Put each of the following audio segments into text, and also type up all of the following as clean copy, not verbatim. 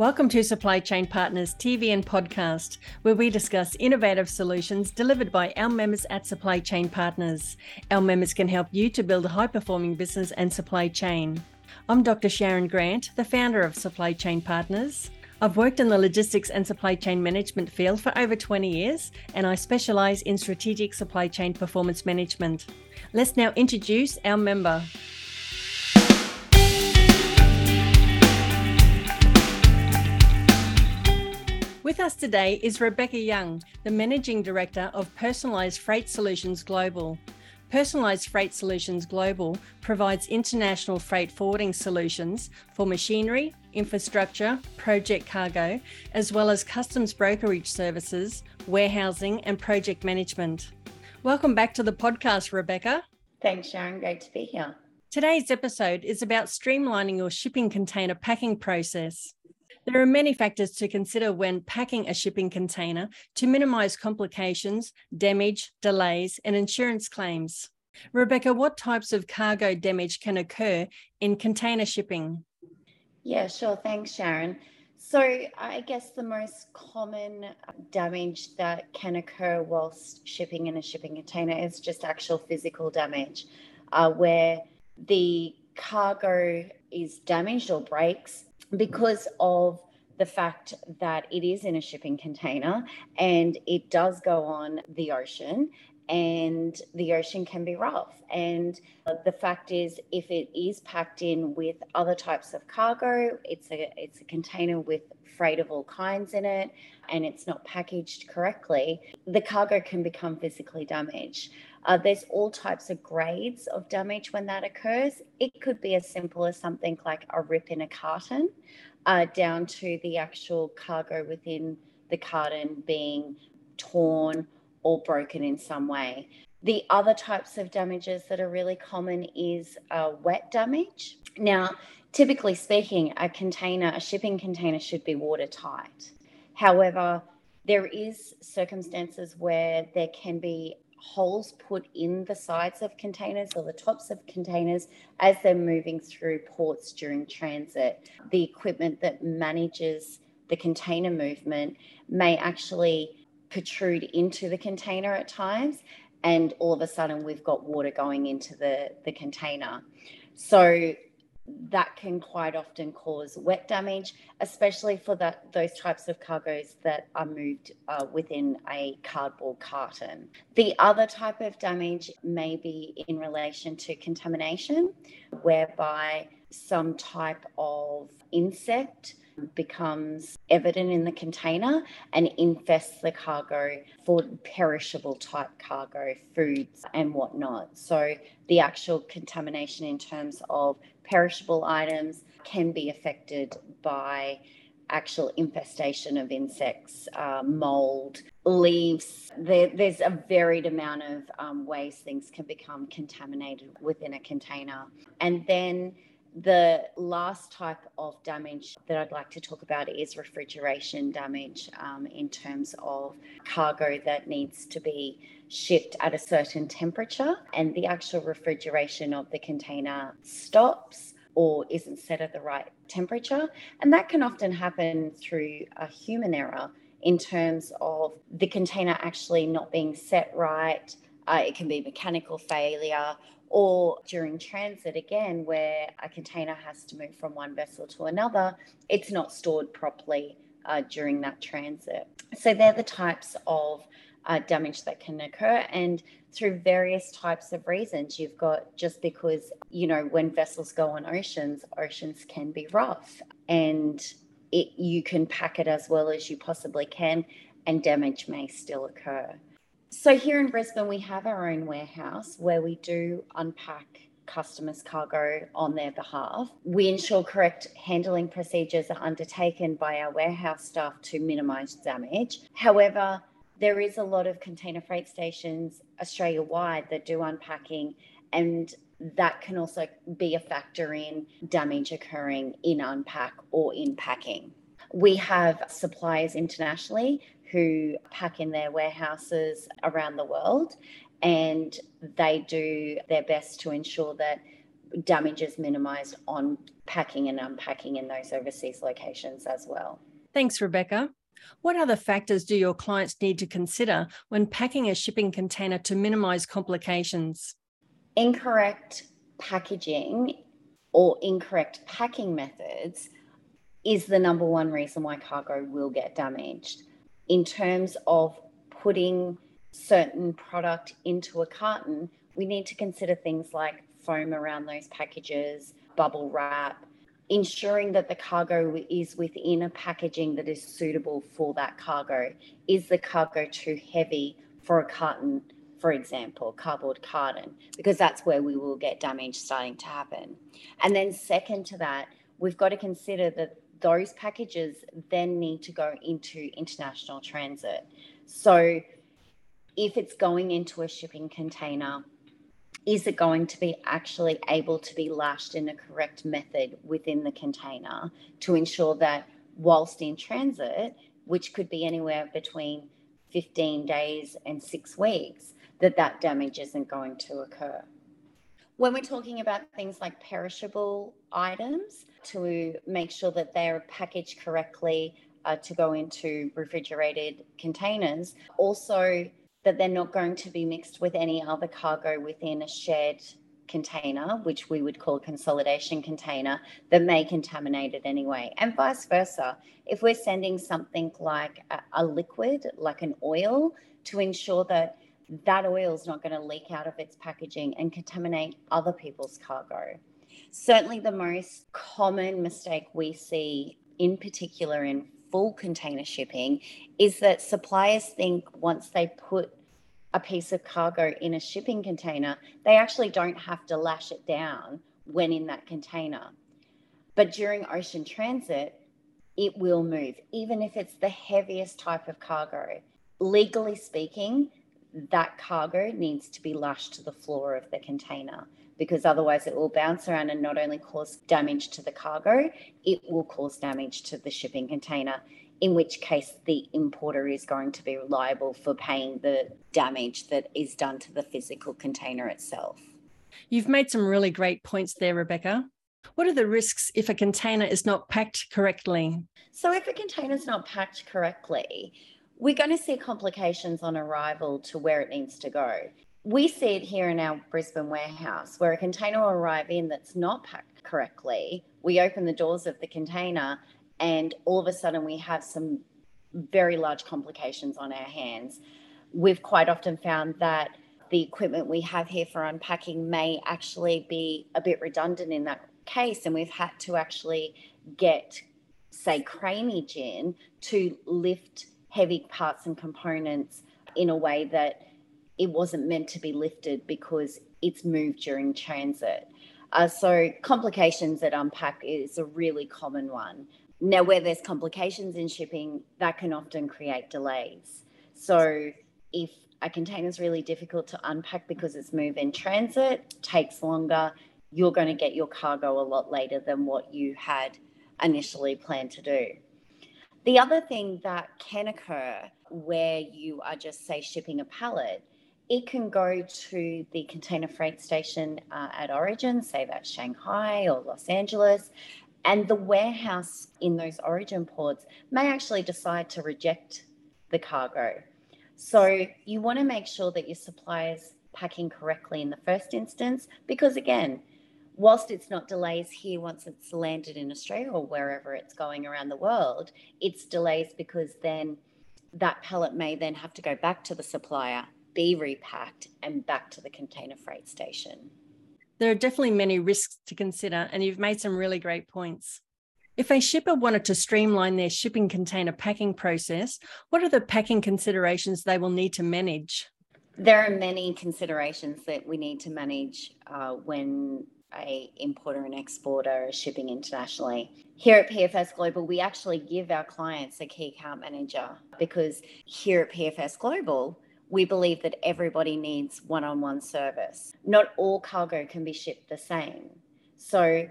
Welcome to Supply Chain Partners TV and Podcast, where we discuss innovative solutions delivered by our members at Supply Chain Partners. Our members can help you to build a high-performing business and supply chain. I'm Dr. Sharyn Grant, the founder of Supply Chain Partners. I've worked in the logistics and supply chain management field for over 20 years, and I specialise in strategic supply chain performance management. Let's now introduce our member. With us today is Rebecca Young, the Managing Director of Personalised Freight Solutions Global. Personalised Freight Solutions Global provides international freight forwarding solutions for machinery, infrastructure, project cargo, as well as customs brokerage services, warehousing and project management. Welcome back to the podcast, Rebecca. Thanks, Sharyn. Great to be here. Today's episode is about streamlining your shipping container packing process. There are many factors to consider when packing a shipping container to minimise complications, damage, delays, and insurance claims. Rebecca, what types of cargo damage can occur in container shipping? Yeah, sure. Thanks, Sharyn. So I guess the most common damage that can occur whilst shipping in a shipping container is just actual physical damage, where the cargo is damaged or breaks because of the fact that it is in a shipping container and it does go on the ocean, and the ocean can be rough. And the fact is, if it is packed in with other types of cargo, it's a container with freight of all kinds in it, and it's not packaged correctly, the cargo can become physically damaged. There's all types of grades of damage when that occurs. It could be as simple as something like a rip in a carton, down to the actual cargo within the carton being torn or broken in some way. The other types of damages that are really common is wet damage. Now, typically speaking, a shipping container should be watertight. However, there is circumstances where there can be holes put in the sides of containers or the tops of containers as they're moving through ports during transit. The equipment that manages the container movement may actually protrude into the container at times, and all of a sudden we've got water going into the container. So that can quite often cause wet damage, especially for those types of cargoes that are moved within a cardboard carton. The other type of damage may be in relation to contamination, whereby some type of insect becomes evident in the container and infests the cargo for perishable type cargo, foods and whatnot. So the actual contamination in terms of perishable items can be affected by actual infestation of insects, mold, leaves. There's a varied amount of ways things can become contaminated within a container. And then the last type of damage that I'd like to talk about is refrigeration damage, in terms of cargo that needs to be shipped at a certain temperature and the actual refrigeration of the container stops or isn't set at the right temperature. And that can often happen through a human error in terms of the container actually not being set right. It can be mechanical failure, or during transit, again, where a container has to move from one vessel to another, it's not stored properly during that transit. So they're the types of damage that can occur, and through various types of reasons. You've got just because, when vessels go on oceans can be rough, and you can pack it as well as you possibly can, and damage may still occur. So here in Brisbane, we have our own warehouse where we do unpack customers' cargo on their behalf. We ensure correct handling procedures are undertaken by our warehouse staff to minimise damage. However, there is a lot of container freight stations Australia-wide that do unpacking, and that can also be a factor in damage occurring in unpack or in packing. We have suppliers internationally who pack in their warehouses around the world, and they do their best to ensure that damage is minimised on packing and unpacking in those overseas locations as well. Thanks, Rebecca. What other factors do your clients need to consider when packing a shipping container to minimise complications? Incorrect packaging or incorrect packing methods is the number one reason why cargo will get damaged. In terms of putting certain product into a carton, we need to consider things like foam around those packages, bubble wrap, ensuring that the cargo is within a packaging that is suitable for that cargo. Is the cargo too heavy for a carton, for example, cardboard carton? Because that's where we will get damage starting to happen. And then second to that, we've got to consider that those packages then need to go into international transit. So if it's going into a shipping container, is it going to be actually able to be lashed in a correct method within the container to ensure that whilst in transit, which could be anywhere between 15 days and 6 weeks, that damage isn't going to occur? When we're talking about things like perishable items, to make sure that they're packaged correctly to go into refrigerated containers, also that they're not going to be mixed with any other cargo within a shared container, which we would call a consolidation container, that may contaminate it anyway. And vice versa, if we're sending something like a liquid, like an oil, to ensure that that oil is not going to leak out of its packaging and contaminate other people's cargo. Certainly the most common mistake we see, in particular in full container shipping, is that suppliers think once they put a piece of cargo in a shipping container, they actually don't have to lash it down when in that container. But during ocean transit, it will move, even if it's the heaviest type of cargo. Legally speaking, that cargo needs to be lashed to the floor of the container, because otherwise it will bounce around and not only cause damage to the cargo, it will cause damage to the shipping container, in which case the importer is going to be liable for paying the damage that is done to the physical container itself. You've made some really great points there, Rebecca. What are the risks if a container is not packed correctly? So if a container is not packed correctly, we're going to see complications on arrival to where it needs to go. We see it here in our Brisbane warehouse, where a container will arrive in that's not packed correctly. We open the doors of the container and all of a sudden we have some very large complications on our hands. We've quite often found that the equipment we have here for unpacking may actually be a bit redundant in that case, and we've had to actually get, say, craneage in to lift heavy parts and components in a way that it wasn't meant to be lifted because it's moved during transit. So complications at unpack is a really common one. Now, where there's complications in shipping, that can often create delays. So if a container is really difficult to unpack because it's moved in transit, takes longer, you're going to get your cargo a lot later than what you had initially planned to do. The other thing that can occur where you are just, say, shipping a pallet, it can go to the container freight station at origin, say that's Shanghai or Los Angeles, and the warehouse in those origin ports may actually decide to reject the cargo. So you want to make sure that your supplier's packing correctly in the first instance, because again, whilst it's not delays here once it's landed in Australia or wherever it's going around the world, it's delays because then that pallet may then have to go back to the supplier, be repacked and back to the container freight station. There are definitely many risks to consider, and you've made some really great points. If a shipper wanted to streamline their shipping container packing process, what are the packing considerations they will need to manage? There are many considerations that we need to manage when a importer and exporter shipping internationally. Here at PFS Global, we actually give our clients a key account manager, because here at PFS Global, we believe that everybody needs one-on-one service. Not all cargo can be shipped the same. So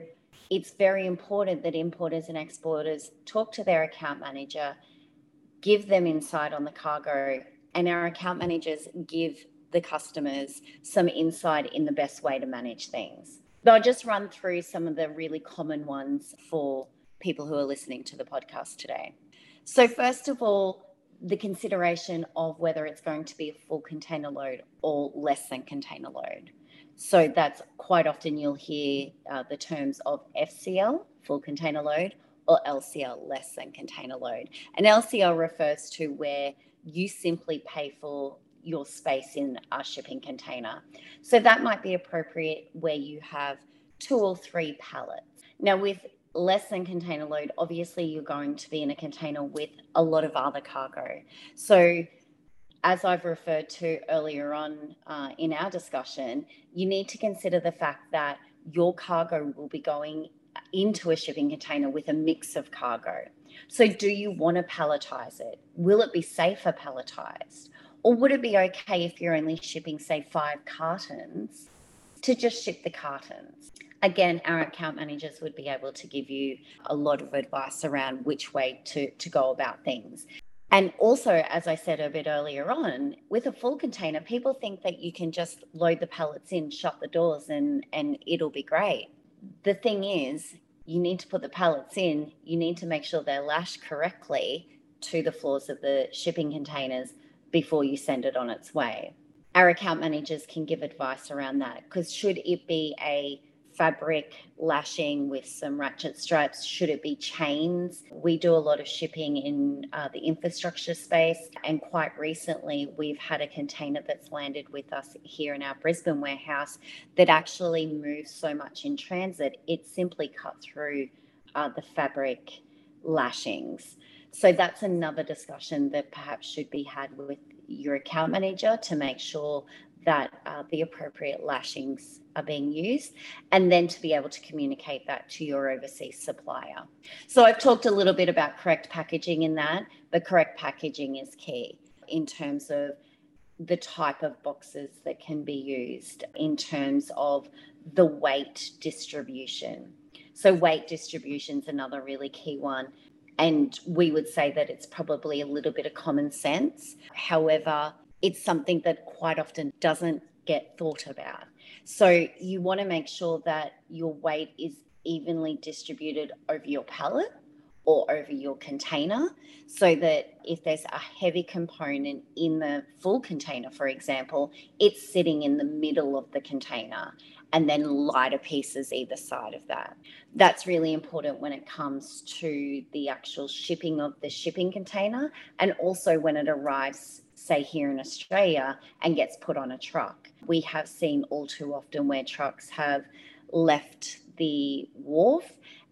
it's very important that importers and exporters talk to their account manager, give them insight on the cargo, and our account managers give the customers some insight in the best way to manage things. I'll just run through some of the really common ones for people who are listening to the podcast today. So first of all, the consideration of whether it's going to be a full container load or less than container load. So that's quite often you'll hear the terms of FCL, full container load, or LCL, less than container load. And LCL refers to where you simply pay for your space in a shipping container. So that might be appropriate where you have 2 or 3 pallets. Now with less than container load, obviously you're going to be in a container with a lot of other cargo. So as I've referred to earlier on in our discussion, you need to consider the fact that your cargo will be going into a shipping container with a mix of cargo. So do you want to palletize it? Will it be safer palletized? Or would it be okay if you're only shipping, say, 5 cartons to just ship the cartons? Again, our account managers would be able to give you a lot of advice around which way to go about things. And also, as I said a bit earlier on, with a full container, people think that you can just load the pallets in, shut the doors, and it'll be great. The thing is, you need to put the pallets in, you need to make sure they're lashed correctly to the floors of the shipping containers before you send it on its way. Our account managers can give advice around that, because should it be a fabric lashing with some ratchet straps? Should it be chains? We do a lot of shipping in the infrastructure space, and quite recently we've had a container that's landed with us here in our Brisbane warehouse that actually moves so much in transit it simply cut through the fabric lashings. So that's another discussion that perhaps should be had with your account manager to make sure that the appropriate lashings are being used, and then to be able to communicate that to your overseas supplier. So I've talked a little bit about correct packaging in that, but correct packaging is key in terms of the type of boxes that can be used, in terms of the weight distribution. So weight distribution is another really key one. And we would say that it's probably a little bit of common sense. However, it's something that quite often doesn't get thought about. So you want to make sure that your weight is evenly distributed over your pallet or over your container, so that if there's a heavy component in the full container, for example, it's sitting in the middle of the container, and then lighter pieces either side of that. That's really important when it comes to the actual shipping of the shipping container, and also when it arrives, say, here in Australia and gets put on a truck. We have seen all too often where trucks have left the wharf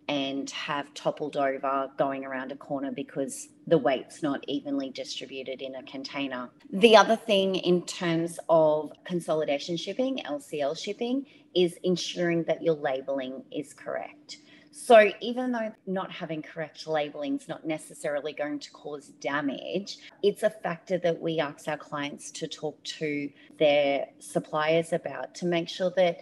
and have toppled over going around a corner because the weight's not evenly distributed in a container. The other thing in terms of consolidation shipping, LCL shipping, is ensuring that your labelling is correct. So even though not having correct labelling is not necessarily going to cause damage, it's a factor that we ask our clients to talk to their suppliers about, to make sure that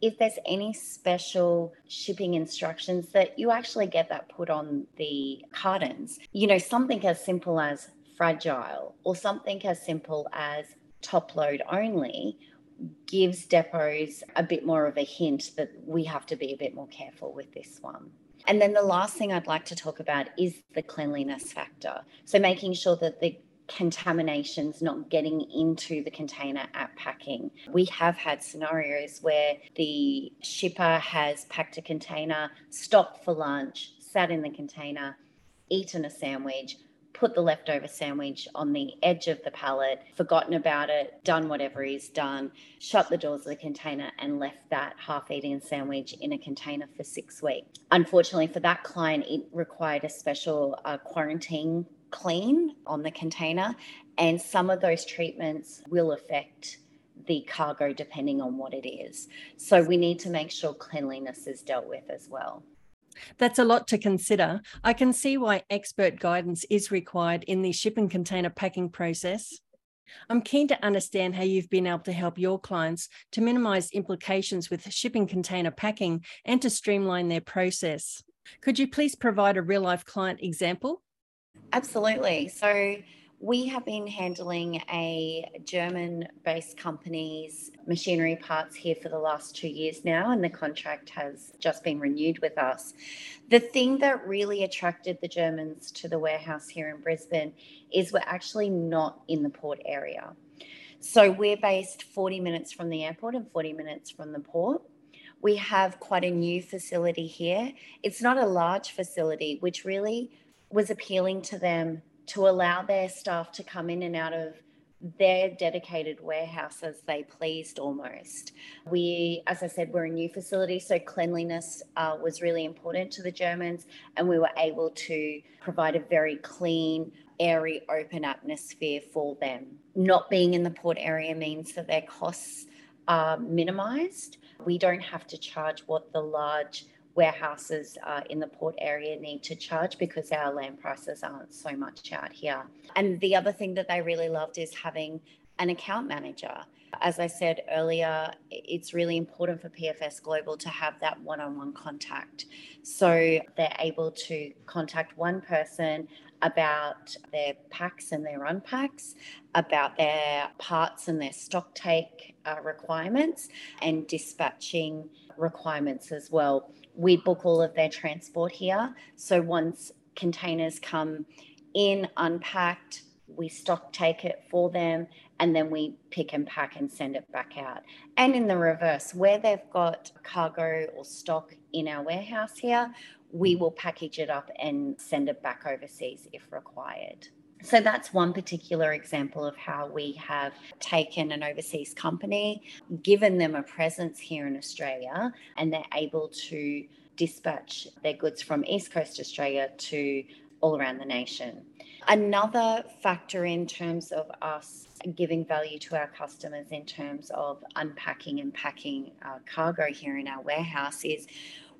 if there's any special shipping instructions, that you actually get that put on the cartons. You know, something as simple as fragile or something as simple as top load only gives depots a bit more of a hint that we have to be a bit more careful with this one. And then the last thing I'd like to talk about is the cleanliness factor. So making sure that the contamination's not getting into the container at packing. We have had scenarios where the shipper has packed a container, stopped for lunch, sat in the container, eaten a sandwich, put the leftover sandwich on the edge of the pallet, forgotten about it, done whatever he's done, shut the doors of the container and left that half-eaten sandwich in a container for 6 weeks. Unfortunately for that client, it required a special quarantine clean on the container, and some of those treatments will affect the cargo depending on what it is. So we need to make sure cleanliness is dealt with as well. That's a lot to consider. I can see why expert guidance is required in the shipping container packing process. I'm keen to understand how you've been able to help your clients to minimise implications with shipping container packing and to streamline their process. Could you please provide a real-life client example? Absolutely. So We have been handling a German-based company's machinery parts here for the last 2 years now, and the contract has just been renewed with us. The thing that really attracted the Germans to the warehouse here in Brisbane is we're actually not in the port area. So we're based 40 minutes from the airport and 40 minutes from the port. We have quite a new facility here. It's not a large facility, which really was appealing to them, to allow their staff to come in and out of their dedicated warehouse as they pleased almost. We, as I said, we're a new facility, so cleanliness was really important to the Germans, and we were able to provide a very clean, airy, open atmosphere for them. Not being in the port area means that their costs are minimised. We don't have to charge what the large warehouses in the port area need to charge, because our land prices aren't so much out here. And the other thing that they really loved is having an account manager. As I said earlier, it's really important for PFS Global to have that one-on-one contact. So they're able to contact one person about their packs and their unpacks, about their parts and their stock take requirements, and dispatching requirements as well. We book all of their transport here. So once containers come in unpacked, we stock take it for them, and then we pick and pack and send it back out. And in the reverse, where they've got cargo or stock in our warehouse here, we will package it up and send it back overseas if required. So that's one particular example of how we have taken an overseas company, given them a presence here in Australia, and they're able to dispatch their goods from East Coast Australia to all around the nation. Another factor in terms of us giving value to our customers in terms of unpacking and packing cargo here in our warehouse is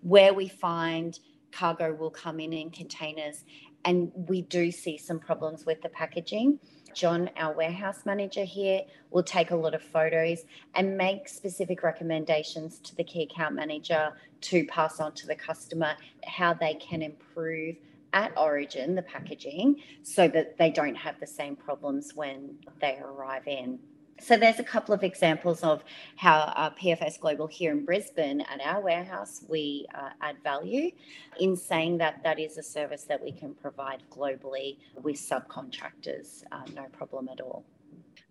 where we find cargo will come in containers, and we do see some problems with the packaging. John, our warehouse manager here, will take a lot of photos and make specific recommendations to the key account manager to pass on to the customer how they can improve at origin the packaging so that they don't have the same problems when they arrive in. So there's a couple of examples of how PFS Global here in Brisbane at our warehouse, we add value in saying that that is a service that we can provide globally with subcontractors, no problem at all.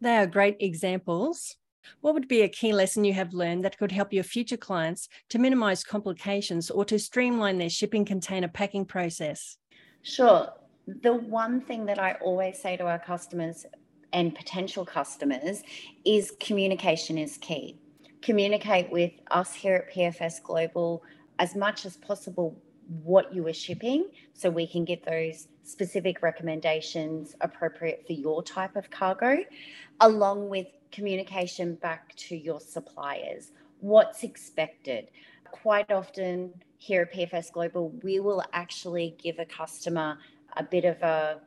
They are great examples. What would be a key lesson you have learned that could help your future clients to minimise complications or to streamline their shipping container packing process? Sure. The one thing that I always say to our customers and potential customers is communication is key. Communicate with us here at PFS Global as much as possible what you are shipping, so we can get those specific recommendations appropriate for your type of cargo, along with communication back to your suppliers. What's expected? Quite often here at PFS Global, we will actually give a customer a bit of a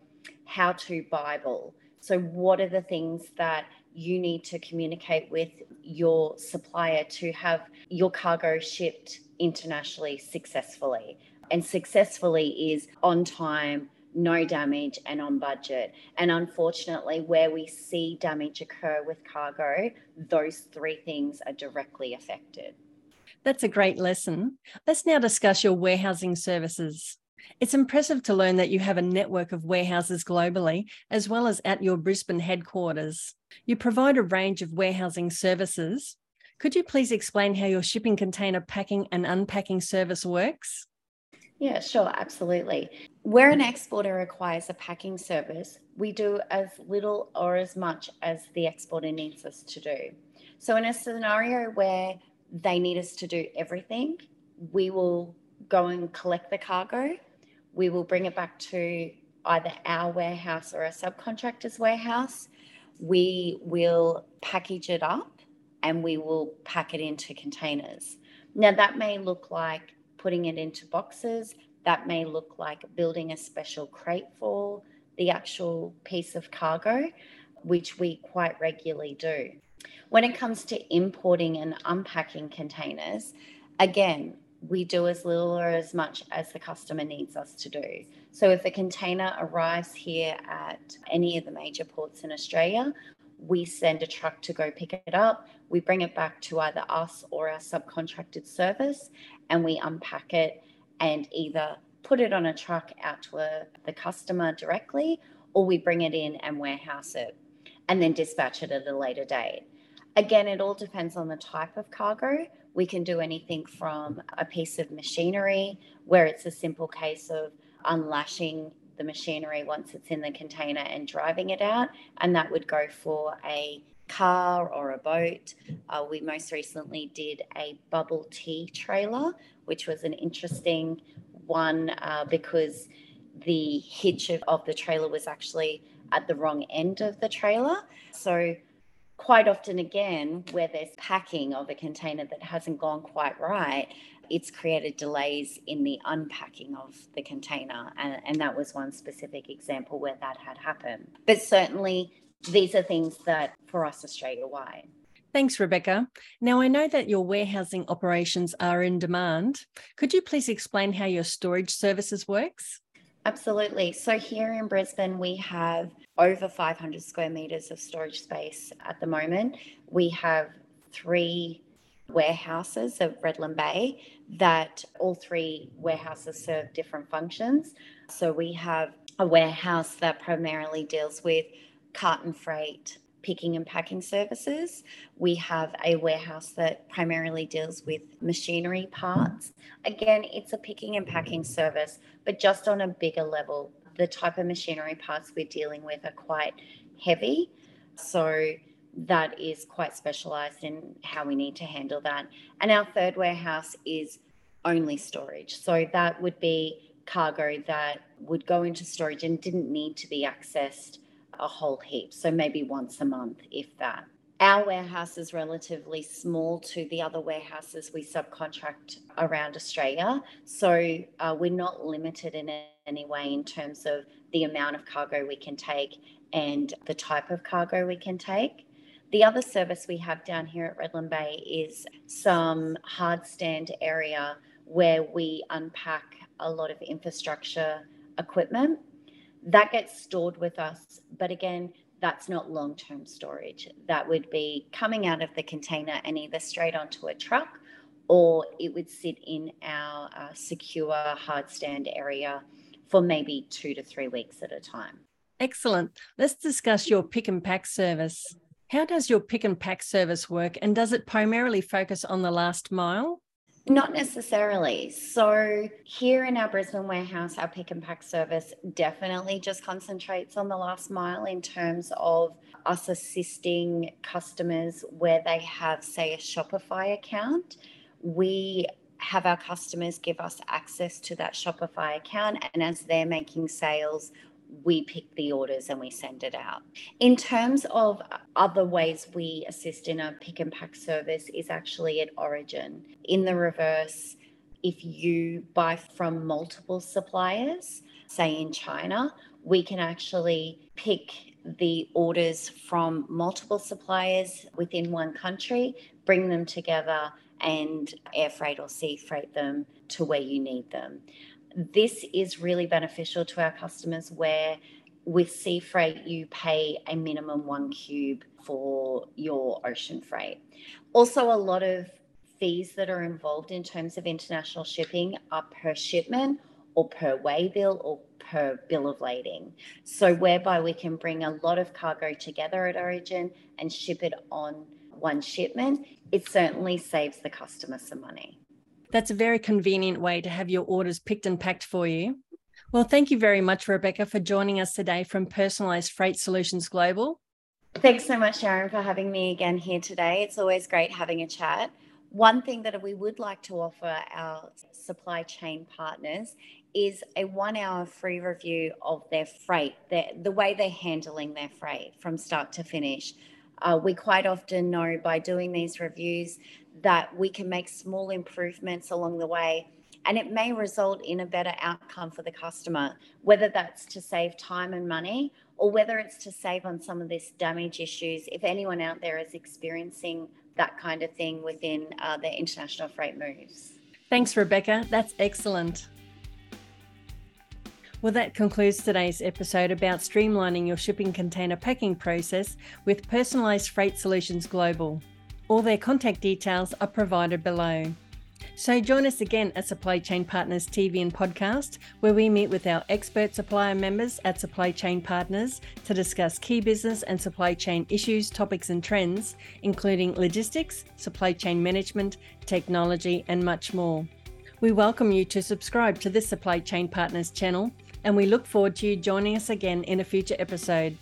how-to Bible. So what are the things that you need to communicate with your supplier to have your cargo shipped internationally successfully? And successfully is on time, no damage, and on budget. And unfortunately, where we see damage occur with cargo, those three things are directly affected. That's a great lesson. Let's now discuss your warehousing services. It's impressive to learn that you have a network of warehouses globally, as well as at your Brisbane headquarters. You provide a range of warehousing services. Could you please explain how your shipping container packing and unpacking service works? Yeah, sure, absolutely. Where an exporter requires a packing service, we do as little or as much as the exporter needs us to do. So in a scenario where they need us to do everything, we will go and collect the cargo. We will bring it back to either our warehouse or a subcontractor's warehouse. We will package it up and we will pack it into containers. Now, that may look like putting it into boxes. That may look like building a special crate for the actual piece of cargo, which we quite regularly do. When it comes to importing and unpacking containers, again, we do as little or as much as the customer needs us to do. So if a container arrives here at any of the major ports in Australia, we send a truck to go pick it up. We bring it back to either us or our subcontracted service, and we unpack it and either put it on a truck out to the customer directly, or we bring it in and warehouse it and then dispatch it at a later date. Again, it all depends on the type of cargo. We can do anything from a piece of machinery where it's a simple case of unlashing the machinery once it's in the container and driving it out, and that would go for a car or a boat. We most recently did a bubble tea trailer, which was an interesting one because the hitch of the trailer was actually at the wrong end of the trailer. So quite often, again, where there's packing of a container that hasn't gone quite right, it's created delays in the unpacking of the container. And that was one specific example where that had happened. But certainly, these are things that for us Australia-wide. Thanks, Rebecca. Now, I know that your warehousing operations are in demand. Could you please explain how your storage services works? Absolutely. So here in Brisbane, we have over 500 square metres of storage space at the moment. We have three warehouses at Redland Bay that all three warehouses serve different functions. So we have a warehouse that primarily deals with carton freight, picking and packing services. We have a warehouse that primarily deals with machinery parts. Again, it's a picking and packing service, but just on a bigger level. The type of machinery parts we're dealing with are quite heavy, so that is quite specialised in how we need to handle that. And our third warehouse is only storage, so that would be cargo that would go into storage and didn't need to be accessed a whole heap, so maybe once a month, if that. Our warehouse is relatively small to the other warehouses we subcontract around Australia, so we're not limited in any way in terms of the amount of cargo we can take and the type of cargo we can take. The other service we have down here at Redland Bay is some hardstand area where we unpack a lot of infrastructure equipment. That gets stored with us, but again, that's not long-term storage. That would be coming out of the container and either straight onto a truck, or it would sit in our secure hardstand area for maybe 2 to 3 weeks at a time. Excellent. Let's discuss your pick and pack service. How does your pick and pack service work, and does it primarily focus on the last mile? Not necessarily. So here in our Brisbane warehouse, our pick and pack service definitely just concentrates on the last mile in terms of us assisting customers where they have, say, a Shopify account. We have our customers give us access to that Shopify account, and as they're making sales, we pick the orders and we send it out. In terms of other ways we assist in our pick and pack service is actually at origin. In the reverse, if you buy from multiple suppliers, say in China, we can actually pick the orders from multiple suppliers within one country, bring them together and air freight or sea freight them to where you need them. This is really beneficial to our customers where with sea freight, you pay a minimum 1 cube for your ocean freight. Also, a lot of fees that are involved in terms of international shipping are per shipment or per weigh bill or per bill of lading. So whereby we can bring a lot of cargo together at origin and ship it on one shipment, it certainly saves the customer some money. That's a very convenient way to have your orders picked and packed for you. Well, thank you very much, Rebecca, for joining us today from Personalised Freight Solutions Global. Thanks so much, Sharyn, for having me again here today. It's always great having a chat. One thing that we would like to offer our supply chain partners is a 1 hour free review of their freight, the way they're handling their freight from start to finish. We quite often know by doing these reviews that we can make small improvements along the way, and it may result in a better outcome for the customer, whether that's to save time and money or whether it's to save on some of these damage issues, if anyone out there is experiencing that kind of thing within the international freight moves. Thanks, Rebecca. That's excellent. Well, that concludes today's episode about streamlining your shipping container packing process with Personalised Freight Solutions Global. All their contact details are provided below. So join us again at Supply Chain Partners TV and Podcast, where we meet with our expert supplier members at Supply Chain Partners to discuss key business and supply chain issues, topics and trends, including logistics, supply chain management, technology and much more. We welcome you to subscribe to this Supply Chain Partners channel, and we look forward to you joining us again in a future episode.